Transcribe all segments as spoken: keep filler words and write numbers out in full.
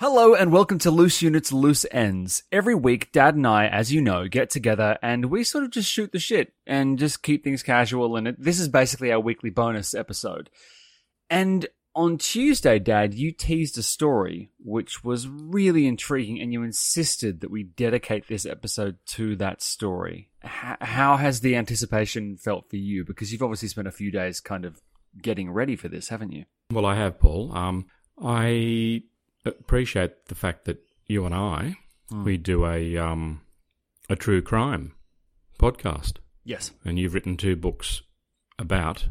Hello and welcome to Loose Units, Loose Ends. Every week, Dad and I, as you know, get together and we sort of just shoot the shit and just keep things casual. And it, this is basically our weekly bonus episode. And on Tuesday, Dad, you teased a story which was really intriguing and you insisted that we dedicate this episode to that story. H- how has the anticipation felt for you? Because you've obviously spent a few days kind of getting ready for this, haven't you? Well, I have, Paul. Um, I... appreciate the fact that you and I, mm. we do a um, a true crime podcast. Yes. And you've written two books about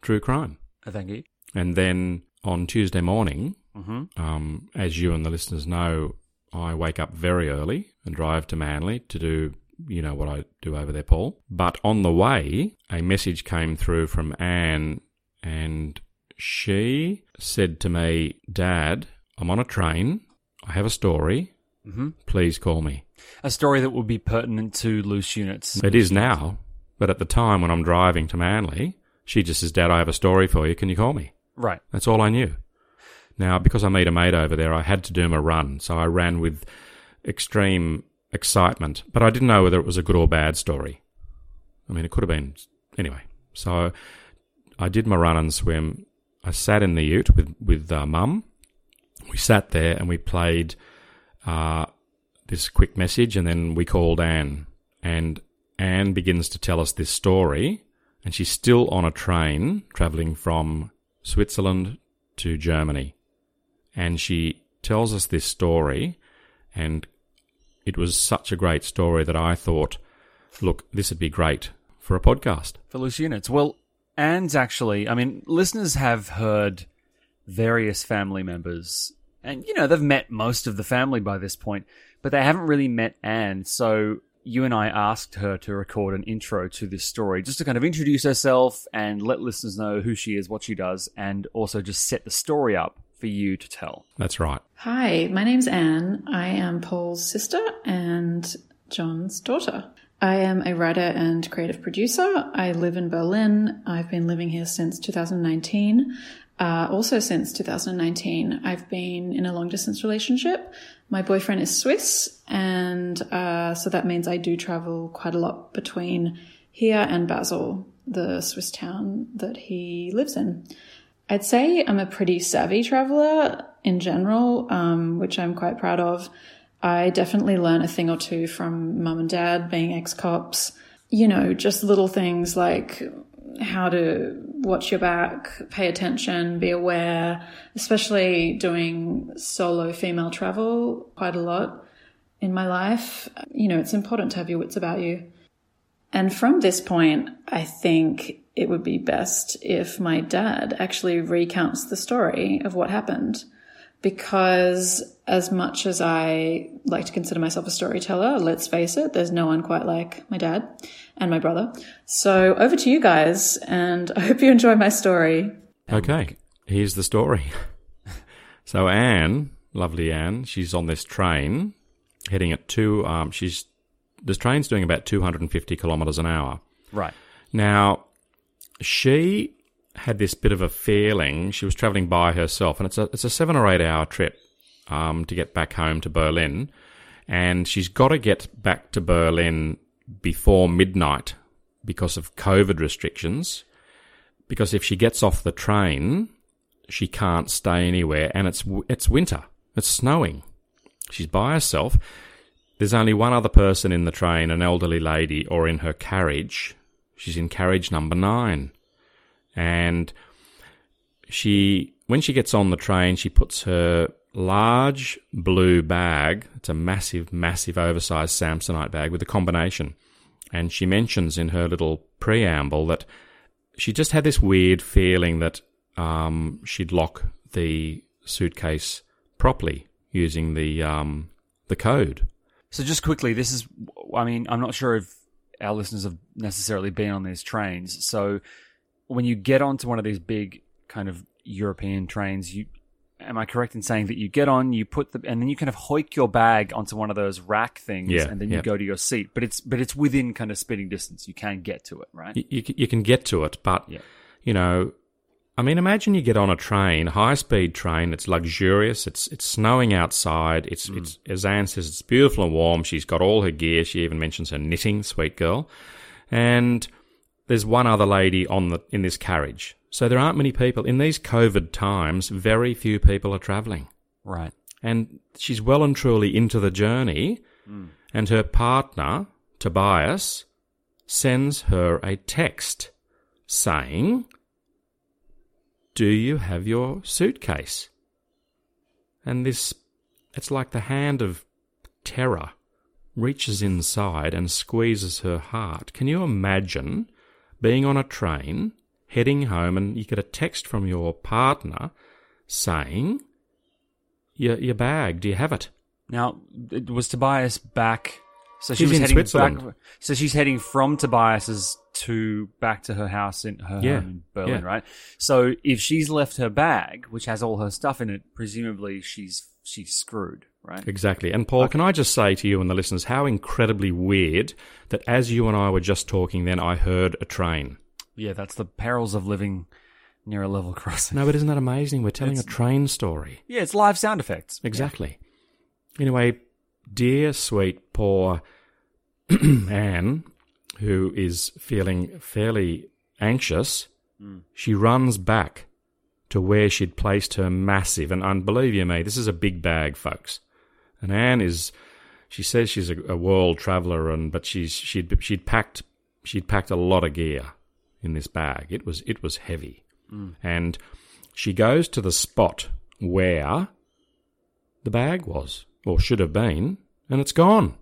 true crime. Oh, thank you. And then on Tuesday morning, mm-hmm. um, as you and the listeners know, I wake up very early and drive to Manly to do, you know, what I do over there, Paul. But on the way, a message came through from Anne and she said to me, Dad, I'm on a train, I have a story, mm-hmm. please call me. A story that would be pertinent to Loose Units. It is now, but at the time when I'm driving to Manly, she just says, Dad, I have a story for you, can you call me? Right. That's all I knew. Now, because I meet a mate over there, I had to do him a run, so I ran with extreme excitement, but I didn't know whether it was a good or bad story. I mean, it could have been... Anyway, so I did my run and swim. I sat in the ute with, with uh, Mum. We sat there and we played uh, this quick message and then we called Anne. And Anne begins to tell us this story and she's still on a train travelling from Switzerland to Germany. And she tells us this story and it was such a great story that I thought, look, this would be great for a podcast. For Loose Units. Well, Anne's actually, I mean, listeners have heard... various family members. And, you know, they've met most of the family by this point, but they haven't really met Anne. So you and I asked her to record an intro to this story just to kind of introduce herself and let listeners know who she is, what she does, and also just set the story up for you to tell. That's right. Hi, my name's Anne. I am Paul's sister and John's daughter. I am a writer and creative producer. I live in Berlin. I've been living here since two thousand nineteen. Uh, also since two thousand nineteen, I've been in a long-distance relationship. My boyfriend is Swiss, and uh, so that means I do travel quite a lot between here and Basel, the Swiss town that he lives in. I'd say I'm a pretty savvy traveler in general, um, which I'm quite proud of. I definitely learn a thing or two from Mum and Dad being ex-cops. You know, just little things like... how to watch your back, pay attention, be aware, especially doing solo female travel quite a lot in my life. You know, it's important to have your wits about you. And from this point, I think it would be best if my dad actually recounts the story of what happened, because as much as I like to consider myself a storyteller, let's face it, there's no one quite like my dad and my brother. So over to you guys, and I hope you enjoy my story. Okay, here's the story. So Anne, lovely Anne, she's on this train heading at two, um, she's, this train's doing about two hundred fifty kilometres an hour. Right. Now, she... had this bit of a feeling. She was travelling by herself, and it's a it's a seven or eight hour trip um, to get back home to Berlin, and she's got to get back to Berlin before midnight because of COVID restrictions. Because if she gets off the train, She can't stay anywhere, and it's it's winter. It's snowing. She's by herself. There's only one other person in the train, an elderly lady, or in her carriage. She's in carriage number nine. And she, when she gets on the train, she puts her large blue bag, it's a massive, massive oversized Samsonite bag with a combination. And she mentions in her little preamble that she just had this weird feeling that um, she'd lock the suitcase properly using the um, the code. So just quickly, this is, I mean, I'm not sure if our listeners have necessarily been on these trains. So when you get onto one of these big kind of European trains, you am I correct in saying that you get on, you put the, and then you kind of hoik your bag onto one of those rack things, yeah, and then you yeah. go to your seat. But it's but it's within kind of spitting distance. You can get to it, right? You, you, you can get to it, but yeah. you know, I mean, imagine you get on a train, high speed train. It's luxurious. It's it's snowing outside. It's mm. it's as Anne says, it's beautiful and warm. She's got all her gear. She even mentions her knitting, sweet girl, and there's one other lady on the in this carriage. So there aren't many people. In these COVID times, very few people are travelling. Right. And she's well and truly into the journey, mm. and her partner, Tobias, sends her a text saying, "Do you have your suitcase?" And this, it's like the hand of terror reaches inside and squeezes her heart. Can you imagine being on a train, heading home, and you get a text from your partner saying, your, your bag, do you have it? Now, it was Tobias back. So she she's was in heading Switzerland. Back, so she's heading from Tobias's to back to her house in her yeah. home in Berlin, yeah. right? So if she's left her bag, which has all her stuff in it, presumably she's she's screwed, right? Exactly. And Paul, okay. can I just say to you and the listeners how incredibly weird that as you and I were just talking then, I heard a train. Yeah, that's the perils of living near a level crossing. No, but isn't that amazing? We're telling it's, a train story. Yeah, it's live sound effects. Exactly. Yeah. Anyway, dear, sweet, poor Anne, who is feeling fairly anxious, mm. she runs back to where she'd placed her massive, and unbelieve you me, this is a big bag, folks. And Anne is, she says she's a, a world traveller, and but she's she'd she'd packed she'd packed a lot of gear in this bag. It was it was heavy. Mm. And she goes to the spot where the bag was, or should have been, and it's gone.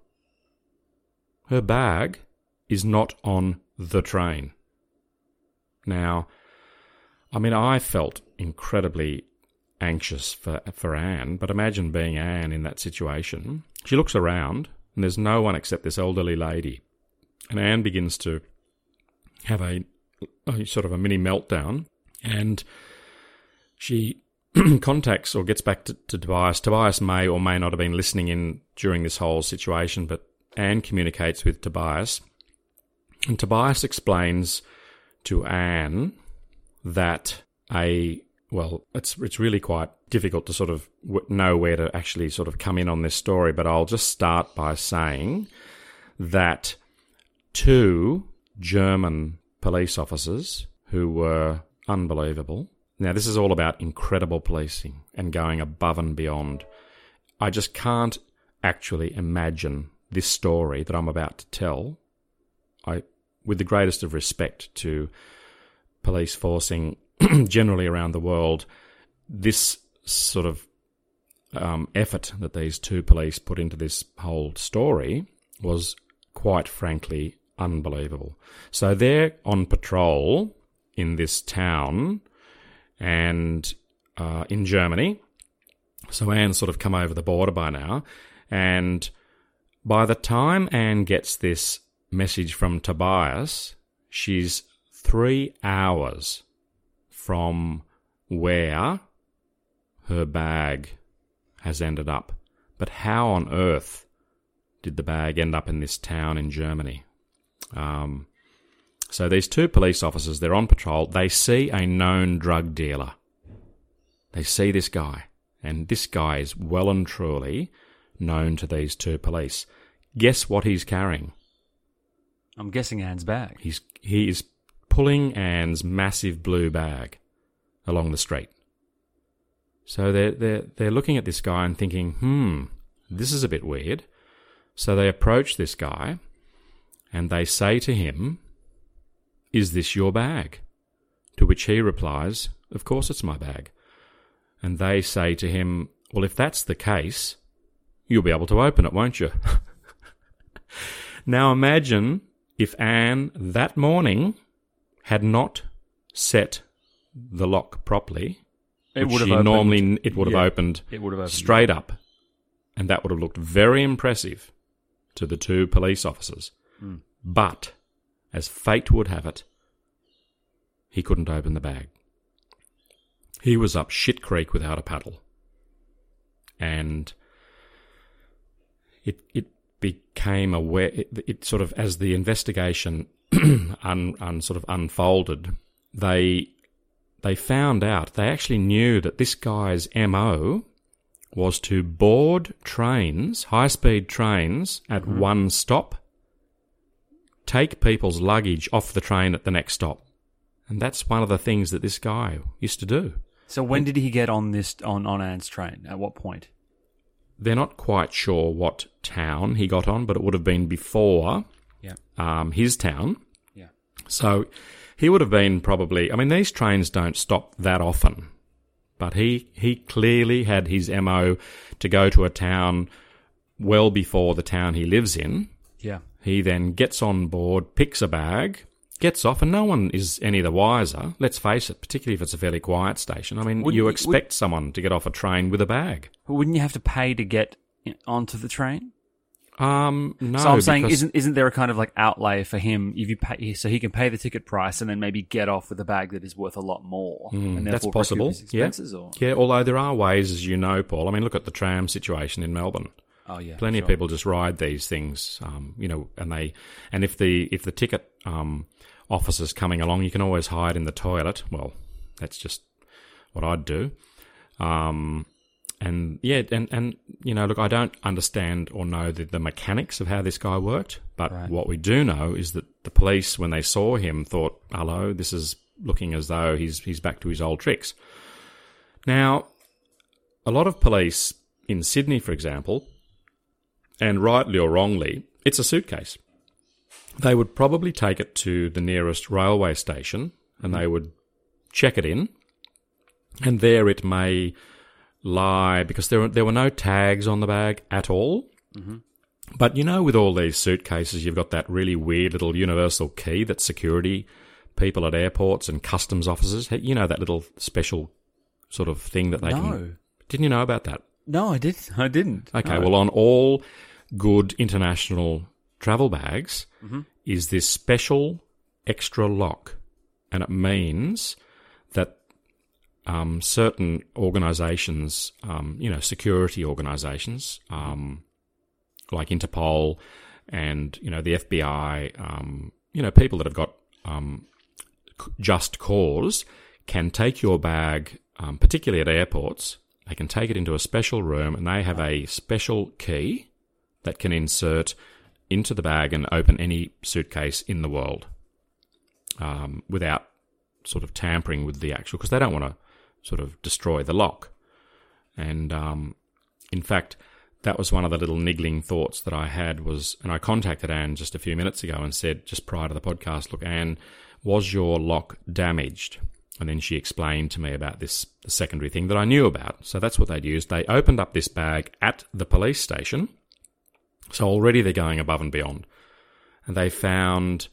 Her bag is not on the train. Now, I mean, I felt incredibly anxious for, for Anne, but imagine being Anne in that situation. She looks around, and there's no one except this elderly lady. And Anne begins to have a sort of a mini meltdown, and she contacts or gets back to, to Tobias. Tobias may or may not have been listening in during this whole situation, but Anne communicates with Tobias, and Tobias explains to Anne that a well, it's it's really quite difficult to sort of know where to actually sort of come in on this story, but I'll just start by saying that two German police officers who were unbelievable. Now, this is all about incredible policing and going above and beyond. I just can't actually imagine this story that I'm about to tell. I, with the greatest of respect to police forcing generally around the world, this sort of um, effort that these two police put into this whole story was, quite frankly, unbelievable. So they're on patrol in this town and uh, in Germany. So Anne's sort of come over the border by now. And by the time Anne gets this message from Tobias, she's three hours from where her bag has ended up. But how on earth did the bag end up in this town in Germany? Um, so these two police officers, they're on patrol. They see a known drug dealer. They see this guy, and this guy is well and truly known to these two police. Guess what he's carrying? I'm guessing Anne's bag. He's he is pulling Anne's massive blue bag along the street. So they're, they're, they're looking at this guy and thinking, hmm, this is a bit weird. So they approach this guy and they say to him, is this your bag? To which he replies, of course it's my bag. And they say to him, well, if that's the case, you'll be able to open it, won't you? Now imagine if Anne that morning had not set the lock properly. It would have opened. Normally, it would have yeah, opened it would have opened straight up, and that would have looked very impressive to the two police officers. Mm. But, as fate would have it, he couldn't open the bag. He was up shit creek without a paddle. And it it became aware, it, it sort of, as the investigation un, un, sort of unfolded, they... They found out, they actually knew that this guy's M O was to board trains, high-speed trains, at mm-hmm. one stop, take people's luggage off the train at the next stop. And that's one of the things that this guy used to do. So when did he get on this on, on Anne's train? At what point? They're not quite sure what town he got on, but it would have been before yeah. um, his town. Yeah. So... He would have been probably... I mean, these trains don't stop that often, but he he clearly had his M O to go to a town well before the town he lives in. Yeah. He then gets on board, picks a bag, gets off, and no one is any the wiser, let's face it, particularly if it's a fairly quiet station. I mean, wouldn't you expect would, someone to get off a train with a bag. But wouldn't you have to pay to get onto the train? Um, no, so I'm saying, isn't isn't there a kind of like outlay for him if you pay, so he can pay the ticket price and then maybe get off with a bag that is worth a lot more? Mm, and that's possible. His expenses, yeah. Or? Yeah. Although there are ways, as you know, Paul. I mean, look at the tram situation in Melbourne. Oh yeah. Plenty sure. of people just ride these things. Um, you know, and they and if the if the ticket um officer's coming along, you can always hide in the toilet. Well, that's just what I'd do. Um. And, yeah, and, and you know, look, I don't understand or know the, the mechanics of how this guy worked, but right. what we do know is that the police, when they saw him, thought, hello, this is looking as though he's he's back to his old tricks. Now, a lot of police in Sydney, for example, and rightly or wrongly, it's a suitcase. They would probably take it to the nearest railway station and they would check it in, and there it may... lie, because there were, there were no tags on the bag at all. Mm-hmm. But you know, with all these suitcases, you've got that really weird little universal key that security people at airports and customs officers, you know, that little special sort of thing that they no. can... Didn't you know about that? No, I didn't. I didn't. Okay, no. Well, on all good international travel bags mm-hmm. is this special extra lock, and it means that Um, certain organisations, um, you know, security organisations um, like Interpol and, you know, the F B I, um, you know, people that have got um, just cause can take your bag, um, particularly at airports, they can take it into a special room and they have a special key that can insert into the bag and open any suitcase in the world um, without sort of tampering with the actual, because they don't want to sort of destroy the lock. And um, in fact, that was one of the little niggling thoughts that I had was, and I contacted Anne just a few minutes ago and said, just prior to the podcast, look, Anne, was your lock damaged? And then she explained to me about this secondary thing that I knew about. So that's what they'd used. They opened up this bag at the police station. So already they're going above and beyond. And they found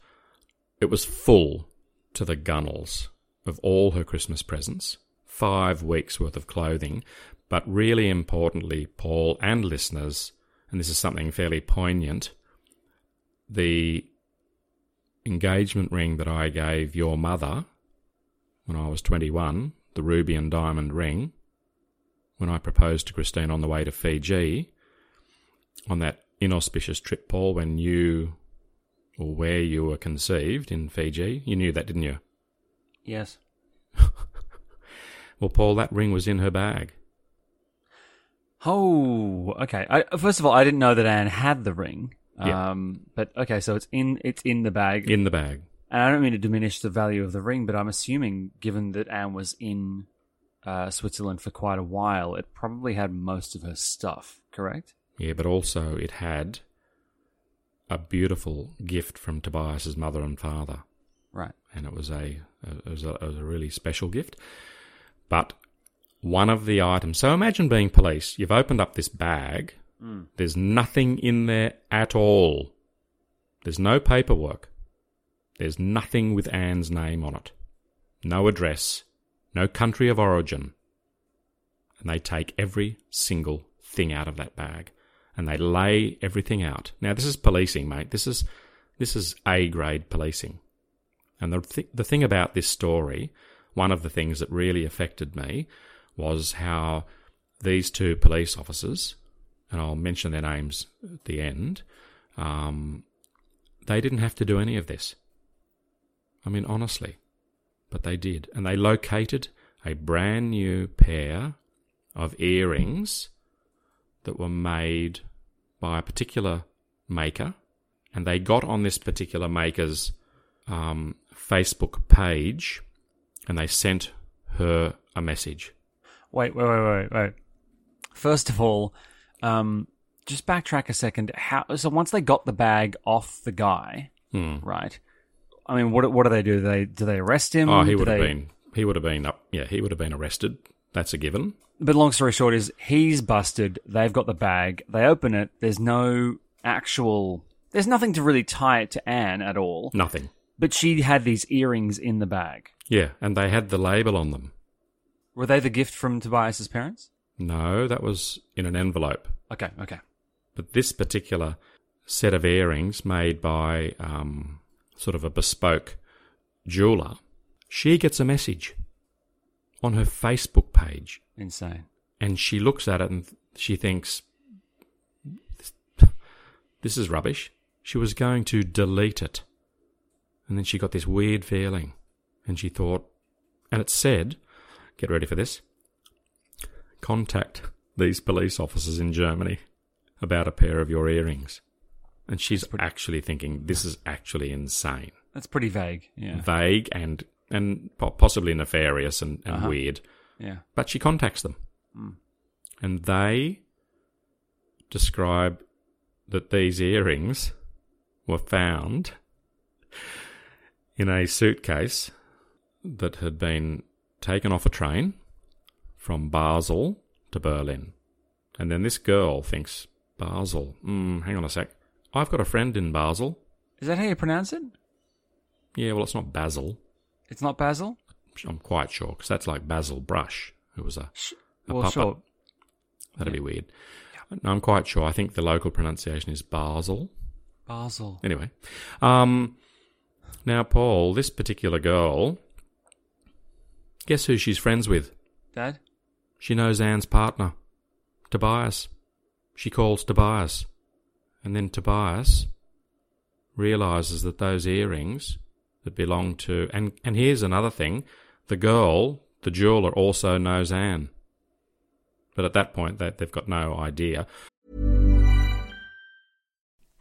it was full to the gunnels of all her Christmas presents. Five weeks' worth of clothing, but really importantly, Paul and listeners, and this is something fairly poignant, the engagement ring that I gave your mother when I was twenty-one, the ruby and diamond ring, when I proposed to Christine on the way to Fiji, on that inauspicious trip, Paul, when you, or where you were conceived in Fiji, you knew that, didn't you? Yes. Well, Paul, that ring was in her bag. Oh, okay. I, first of all, I didn't know that Anne had the ring. Yeah. Um, but okay, so it's in it's in the bag. In the bag. And I don't mean to diminish the value of the ring, but I'm assuming, given that Anne was in uh, Switzerland for quite a while, it probably had most of her stuff, correct? Yeah, but also it had a beautiful gift from Tobias's mother and father. Right. And it was a, it was a, it was a really special gift. But one of the items... So imagine being police. You've opened up this bag. Mm. There's nothing in there at all. There's no paperwork. There's nothing with Anne's name on it. No address. No country of origin. And they take every single thing out of that bag. And they lay everything out. Now, this is policing, mate. This is this is A-grade policing. And the th- the thing about this story, one of the things that really affected me was how these two police officers, and I'll mention their names at the end, um, they didn't have to do any of this. I mean, honestly. But they did. And they located a brand new pair of earrings that were made by a particular maker, and they got on this particular maker's um, Facebook page, and they sent her a message. Wait, wait, wait, wait, wait. First of all, um, just backtrack a second. How? So once they got the bag off the guy, hmm. right? I mean, what what do they do? Do they do they arrest him? Oh, he would do have they... been. He would have been up. Yeah, he would have been arrested. That's a given. But long story short is he's busted, they've got the bag, they open it, there's no actual... There's nothing to really tie it to Anne at all. Nothing. But she had these earrings in the bag. Yeah, and they had the label on them. Were they the gift from Tobias's parents? No, that was in an envelope. Okay, okay. But this particular set of earrings made by um, sort of a bespoke jeweller, she gets a message on her Facebook page. Insane. And she looks at it and she thinks, this is rubbish. She was going to delete it. And then she got this weird feeling. And she thought, and it said, get ready for this, contact these police officers in Germany about a pair of your earrings. And she's pretty- actually thinking, this is actually insane. That's pretty vague. Yeah. Vague and and possibly nefarious and, and uh-huh. weird. Yeah. But she contacts them. Mm. And they describe that these earrings were found in a suitcase that had been taken off a train from Basel to Berlin. And then this girl thinks, Basel, mm, hang on a sec. I've got a friend in Basel. Is that how you pronounce it? Yeah, well, it's not Basel. It's not Basil? I'm quite sure, because that's like Basil Brush, who was a, a well, puppet. Sure. That'd yeah. be weird. Yeah. No, I'm quite sure. I think the local pronunciation is Basel. Basel. Anyway. Um, now, Paul, this particular girl, guess who she's friends with? Dad? She knows Anne's partner, Tobias. She calls Tobias. And then Tobias realises that those earrings... that belong to... And, and here's another thing. The girl, the jeweller, also knows Anne. But at that point, they, they've got no idea.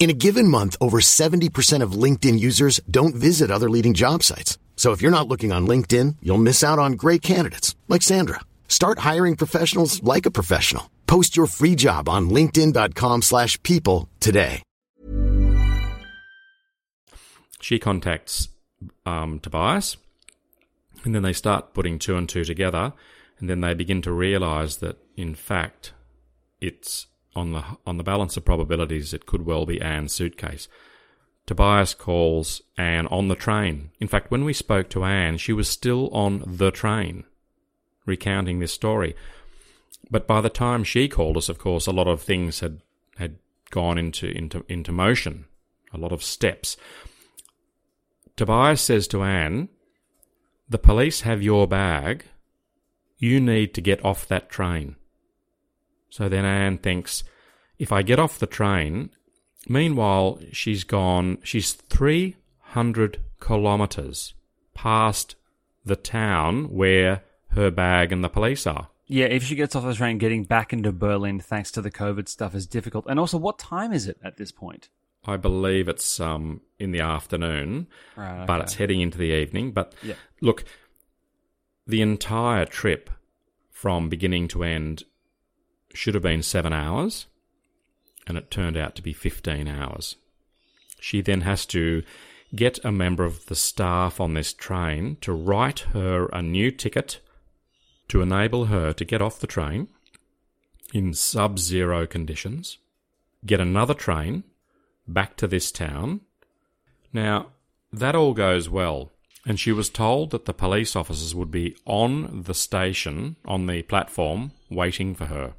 In a given month, over seventy percent of LinkedIn users don't visit other leading job sites. So if you're not looking on LinkedIn, you'll miss out on great candidates like Sandra. Start hiring professionals like a professional. Post your free job on linkedin.com slash people today. She contacts um, Tobias, and then they start putting two and two together, and then they begin to realise that, in fact, it's on the on the balance of probabilities, it could well be Anne's suitcase. Tobias calls Anne on the train. In fact, when we spoke to Anne, she was still on the train, recounting this story. But by the time she called us, of course, a lot of things had, had gone into, into into motion, a lot of steps. Tobias says to Anne, "The police have your bag. You need to get off that train." So then Anne thinks, if I get off the train, meanwhile, she's gone, she's three hundred kilometres past the town where her bag and the police are. Yeah, if she gets off the train, getting back into Berlin, thanks to the COVID stuff, is difficult. And also, what time is it at this point? I believe it's um, in the afternoon, right, okay. But it's heading into the evening. But yeah. Look, the entire trip from beginning to end should have been seven hours, and it turned out to be fifteen hours. She then has to get a member of the staff on this train to write her a new ticket to enable her to get off the train in sub-zero conditions, get another train back to this town. Now, that all goes well, and she was told that the police officers would be on the station, on the platform, waiting for her.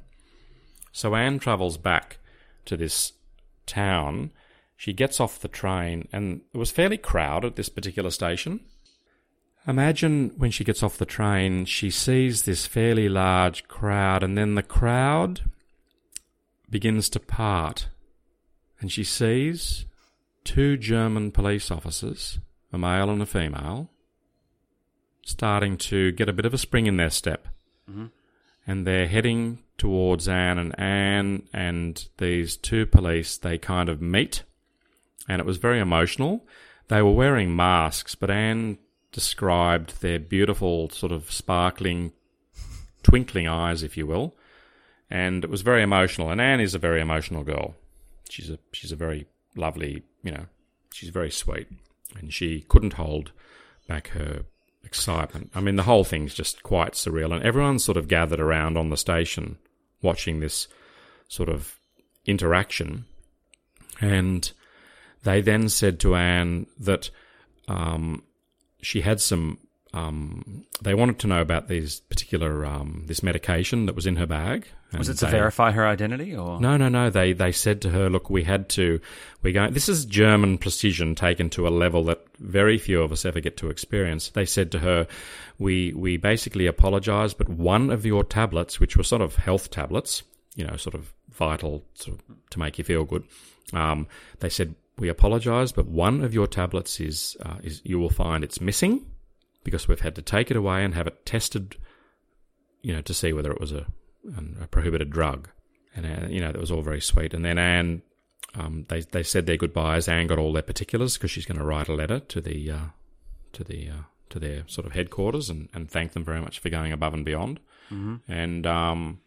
So Anne travels back to this town. She gets off the train, and it was fairly crowded at this particular station. Imagine when she gets off the train, she sees this fairly large crowd, and then the crowd begins to part, and she sees two German police officers, a male and a female, starting to get a bit of a spring in their step. Mm-hmm. And they're heading towards Anne, and Anne and these two police, they kind of meet, and it was very emotional. They were wearing masks, but Anne described their beautiful sort of sparkling, twinkling eyes, if you will, and it was very emotional. And Anne is a very emotional girl. She's a she's a very lovely, you know, she's very sweet, and she couldn't hold back her excitement. I mean, the whole thing's just quite surreal, and everyone's sort of gathered around on the station watching this sort of interaction. And they then said to Anne that um, she had some. Um, they wanted to know about these particular um, this medication that was in her bag. Was it to they, verify her identity, or no, no, no? They they said to her, "Look, we had to. We go. This is German precision taken to a level that very few of us ever get to experience." They said to her, "We we basically apologise, but one of your tablets, which were sort of health tablets, you know, sort of vital sort of to make you feel good, um, they said we apologise, but one of your tablets is uh, is you will find it's missing." Because we've had to take it away and have it tested, you know, to see whether it was a, a prohibited drug. And, uh, you know, that was all very sweet. And then Anne, um, they they said their goodbyes. Anne got all their particulars because she's going to write a letter to the uh, to the uh, to their sort of headquarters and, and thank them very much for going above and beyond. Mm-hmm. And um,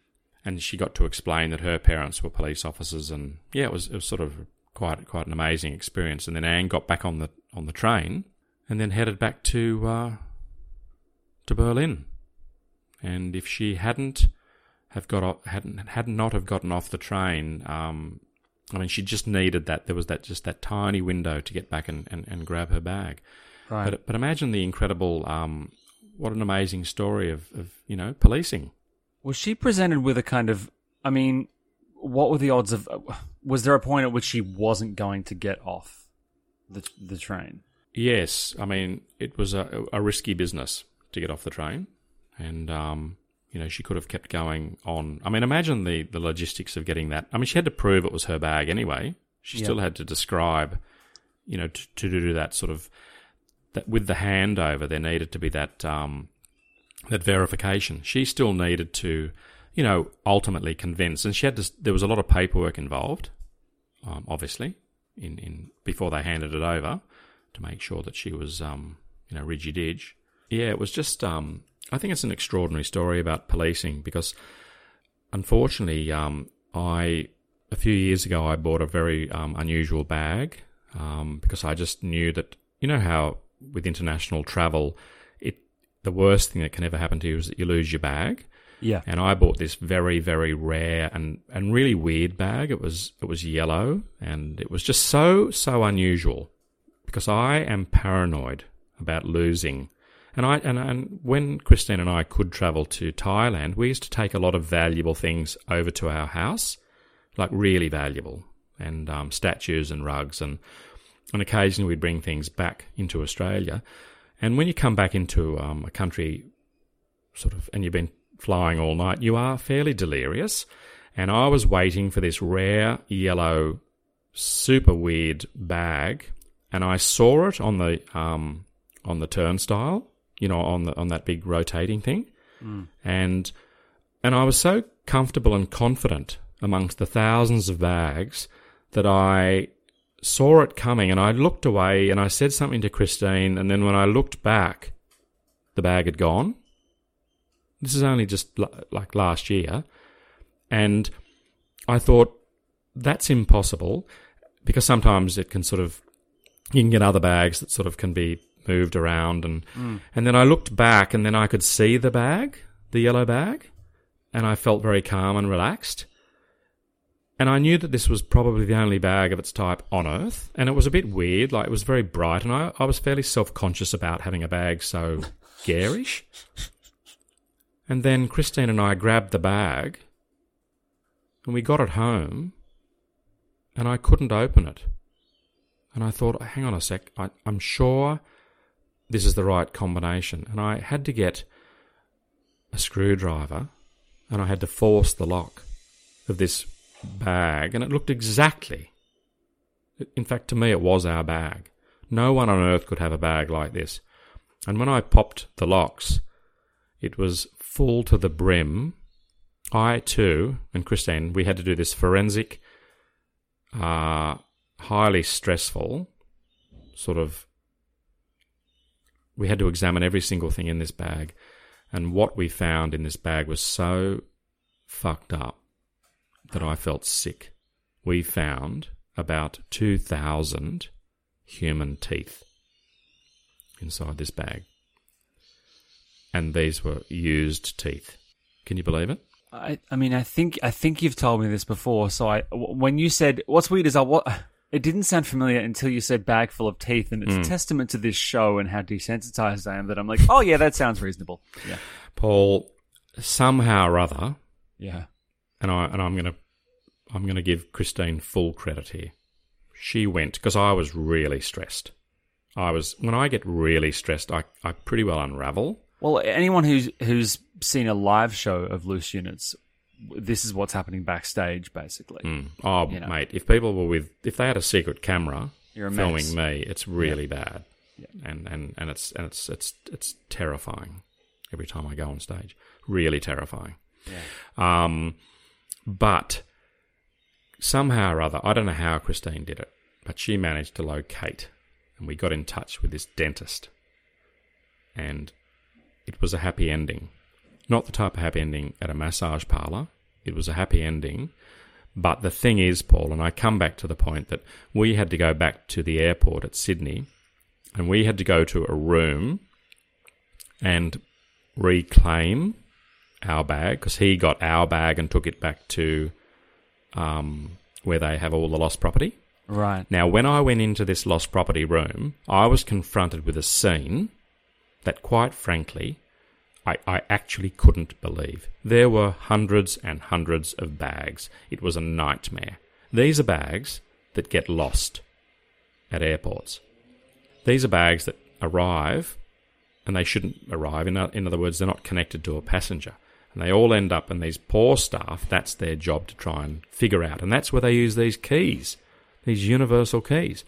and she got to explain that her parents were police officers. And yeah, it was it was sort of quite quite an amazing experience. And then Anne got back on the on the train and then headed back to. Uh, to Berlin, and if she hadn't have got off, hadn't had not have gotten off the train, um, I mean, she just needed that. There was that just that tiny window to get back and, and, and grab her bag. Right. But but imagine the incredible, um, what an amazing story of, of you know policing. Was she presented with a kind of? I mean, what were the odds of, was there a point at which she wasn't going to get off the the train? Yes. I mean, it was a, a risky business to get off the train. And, um, you know, she could have kept going on. I mean, imagine the, the logistics of getting that. I mean, she had to prove it was her bag anyway. She yep. still had to describe, you know, to, to do that sort of, that with the handover, there needed to be that um, that verification. She still needed to, you know, ultimately convince. And she had to, there was a lot of paperwork involved, um, obviously, in, in before they handed it over to make sure that she was, um, you know, ridgy-didge. Yeah, it was just, um, I think it's an extraordinary story about policing because, unfortunately, um, I... a few years ago, I bought a very um, unusual bag um, because I just knew that, you know how with international travel, it the worst thing that can ever happen to you is that you lose your bag. Yeah. And I bought this very, very rare and, and really weird bag. It was it was yellow and it was just so, so unusual because I am paranoid about losing. And I and, and when Christine and I could travel to Thailand, we used to take a lot of valuable things over to our house. Like really valuable, and um, statues and rugs, and and occasionally we'd bring things back into Australia. And when you come back into um, a country, sort of, and you've been flying all night, you are fairly delirious. And I was waiting for this rare yellow, super weird bag, and I saw it on the um, on the turnstile, you know, on the on that big rotating thing, mm. and and I was so comfortable and confident amongst the thousands of bags, that I saw it coming and I looked away and I said something to Christine, and then when I looked back, the bag had gone. This is only just l- like last year. And I thought, that's impossible, because sometimes it can sort of, you can get other bags that sort of can be moved around. And, mm. and then I looked back and then I could see the bag, the yellow bag, and I felt very calm and relaxed. And I knew that this was probably the only bag of its type on Earth. And it was a bit weird, like it was very bright. And I, I was fairly self-conscious about having a bag so garish. And then Christine and I grabbed the bag and we got it home and I couldn't open it. And I thought, hang on a sec, I, I'm sure this is the right combination. And I had to get a screwdriver and I had to force the lock of this bag, and it looked exactly, in fact to me it was our bag. No one on earth could have a bag like this. And when I popped the locks, it was full to the brim. I too, and Christine, we had to do this forensic, uh, highly stressful sort of, we had to examine every single thing in this bag, and what we found in this bag was so fucked up that I felt sick. We found about two thousand human teeth inside this bag. And these were used teeth. Can you believe it? I, I mean, I think I think you've told me this before. So I, when you said, what's weird is I, what, it didn't sound familiar until you said bag full of teeth, and it's mm. a testament to this show and how desensitized I am that I'm like, oh yeah, that sounds reasonable. Yeah. Paul, somehow or other... yeah. And I and I'm gonna I'm gonna give Christine full credit here. She went because I was really stressed. I was when I get really stressed, I, I pretty well unravel. Well, anyone who's who's seen a live show of Loose Units, this is what's happening backstage, basically. Mm. Oh, you know. Mate, if people were with if they had a secret camera filming mess. me, it's really yeah. bad, yeah. and and and it's and it's it's it's terrifying. Every time I go on stage, really terrifying. Yeah. Um. But somehow or other, I don't know how Christine did it, but she managed to locate, and we got in touch with this dentist. And it was a happy ending. Not the type of happy ending at a massage parlour. It was a happy ending. But the thing is, Paul, and I come back to the point that we had to go back to the airport at Sydney, and we had to go to a room and reclaim our bag, because he got our bag and took it back to um, where they have all the lost property. Right. Now, when I went into this lost property room, I was confronted with a scene that, quite frankly, I, I actually couldn't believe. There were hundreds and hundreds of bags. It was a nightmare. These are bags that get lost at airports. These are bags that arrive, and they shouldn't arrive. In, in other words, they're not connected to a passenger. And they all end up in these poor staff. That's their job to try and figure out. And that's where they use these keys, these universal keys.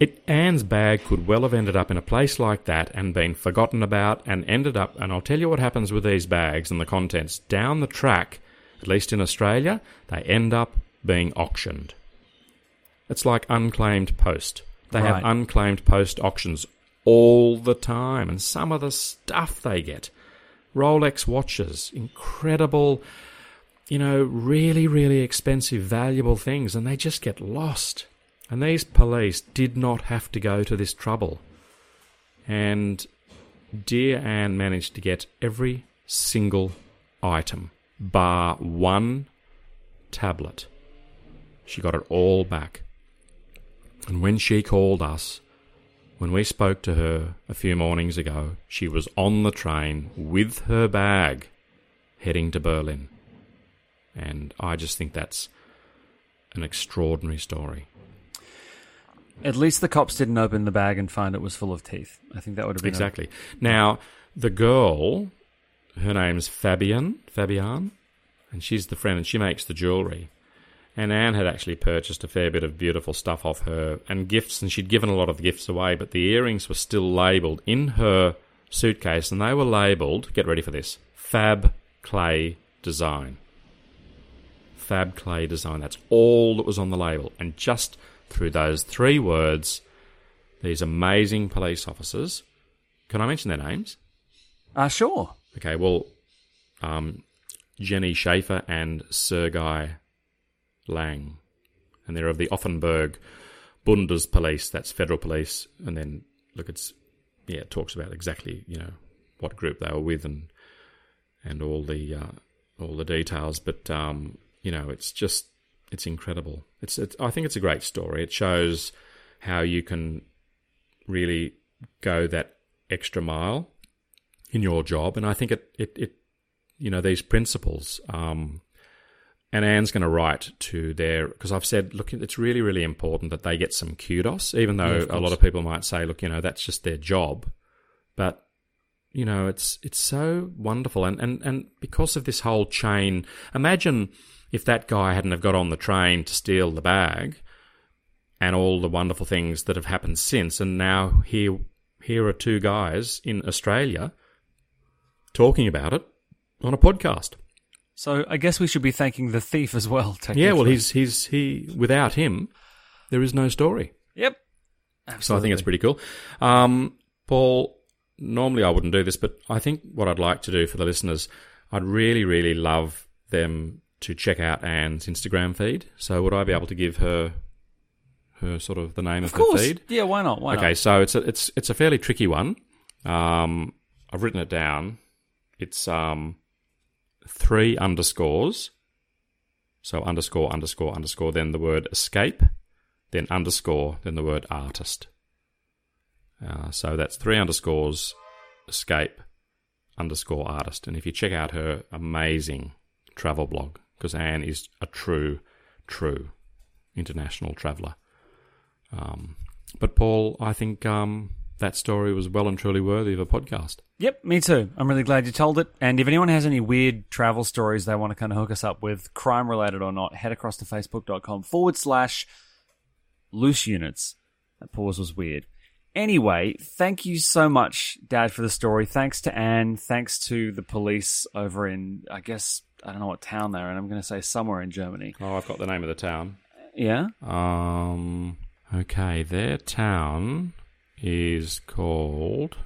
It, Anne's bag could well have ended up in a place like that and been forgotten about and ended up, and I'll tell you what happens with these bags and the contents. Down the track, at least in Australia, they end up being auctioned. It's like unclaimed post. They right. have unclaimed post auctions all the time, and some of the stuff they get. Rolex watches, incredible, you know, really, really expensive, valuable things, and they just get lost. And these police did not have to go to this trouble. And dear Anne managed to get every single item, bar one tablet. She got it all back. And when she called us, when we spoke to her a few mornings ago, she was on the train with her bag heading to Berlin. And I just think that's an extraordinary story. At least the cops didn't open the bag and find it was full of teeth. I think that would have been... Exactly. A... Now, the girl, her name's Fabian, Fabian, and she's the friend, and she makes the jewellery. And Anne had actually purchased a fair bit of beautiful stuff off her, and gifts, and she'd given a lot of gifts away, but the earrings were still labelled in her suitcase, and they were labelled, get ready for this, Fab Clay Design. Fab Clay Design, that's all that was on the label, and just... through those three words, these amazing police officers... Can I mention their names? Uh, sure. Okay, well, um, Jenny Schaefer and Sergei Lang. And they're of the Offenburg Bundespolice, that's federal police. And then, look, it's... Yeah, it talks about exactly, you know, what group they were with and and all the uh, all the details. But, um, you know, it's just... It's incredible. It's, it's. I think it's a great story. It shows how you can really go that extra mile in your job, and I think it. It. it you know, these principles. Um, and Anne's going to write to their, because I've said, look, it's really, really important that they get some kudos, even though yeah, of course. A lot of people might say, look, you know, that's just their job, but. You know, it's it's so wonderful. And, and, and because of this whole chain, imagine if that guy hadn't have got on the train to steal the bag and all the wonderful things that have happened since. And now here, here are two guys in Australia talking about it on a podcast. So I guess we should be thanking the thief as well, technically. Yeah, well, he's he's he. Without him, there is no story. Yep, absolutely. So I think it's pretty cool. Um, Paul... Normally I wouldn't do this, but I think what I'd like to do for the listeners, I'd really, really love them to check out Anne's Instagram feed. So would I be able to give her her sort of the name of, of her feed? Yeah, why not? Why okay, not? So it's a, it's it's a fairly tricky one. Um, I've written it down. It's um, three underscores. So underscore, underscore, underscore, then the word escape, then underscore, then the word artist. Uh, so that's three underscores, escape, underscore artist. And if you check out her amazing travel blog, because Anne is a true, true international traveller. Um, but Paul, I think um, that story was well and truly worthy of a podcast. Yep, me too. I'm really glad you told it. And if anyone has any weird travel stories they want to kind of hook us up with, crime related or not, head across to facebook.com forward slash loose units. That pause was weird. Anyway, thank you so much, Dad, for the story. Thanks to Anne. Thanks to the police over in, I guess, I don't know what town they're in. I'm going to say somewhere in Germany. Oh, I've got the name of the town. Yeah? Um. Okay, their town is called...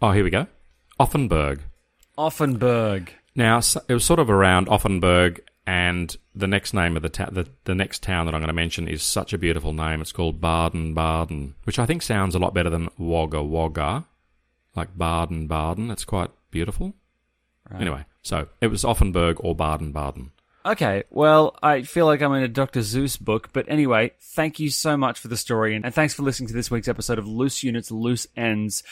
Oh, here we go. Offenburg. Offenburg. Now, it was sort of around Offenburg, and the next name of the, ta- the the next town that I'm going to mention is such a beautiful name. It's called Baden Baden, which I think sounds a lot better than Wagga Wagga, like Baden Baden. It's quite beautiful. Right. Anyway, so it was Offenburg or Baden Baden. Okay, well, I feel like I'm in a Doctor Seuss book, but anyway, thank you so much for the story, and thanks for listening to this week's episode of Loose Units, Loose Ends.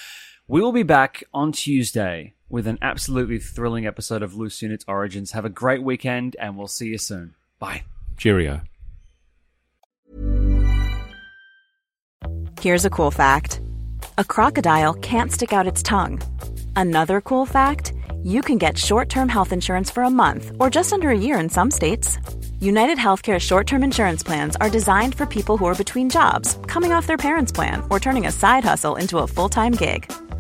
We will be back on Tuesday with an absolutely thrilling episode of Loose Units Origins. Have a great weekend, and we'll see you soon. Bye. Cheerio. Here's a cool fact. A crocodile can't stick out its tongue. Another cool fact, you can get short-term health insurance for a month or just under a year in some states. UnitedHealthcare short-term insurance plans are designed for people who are between jobs, coming off their parents' plan, or turning a side hustle into a full-time gig.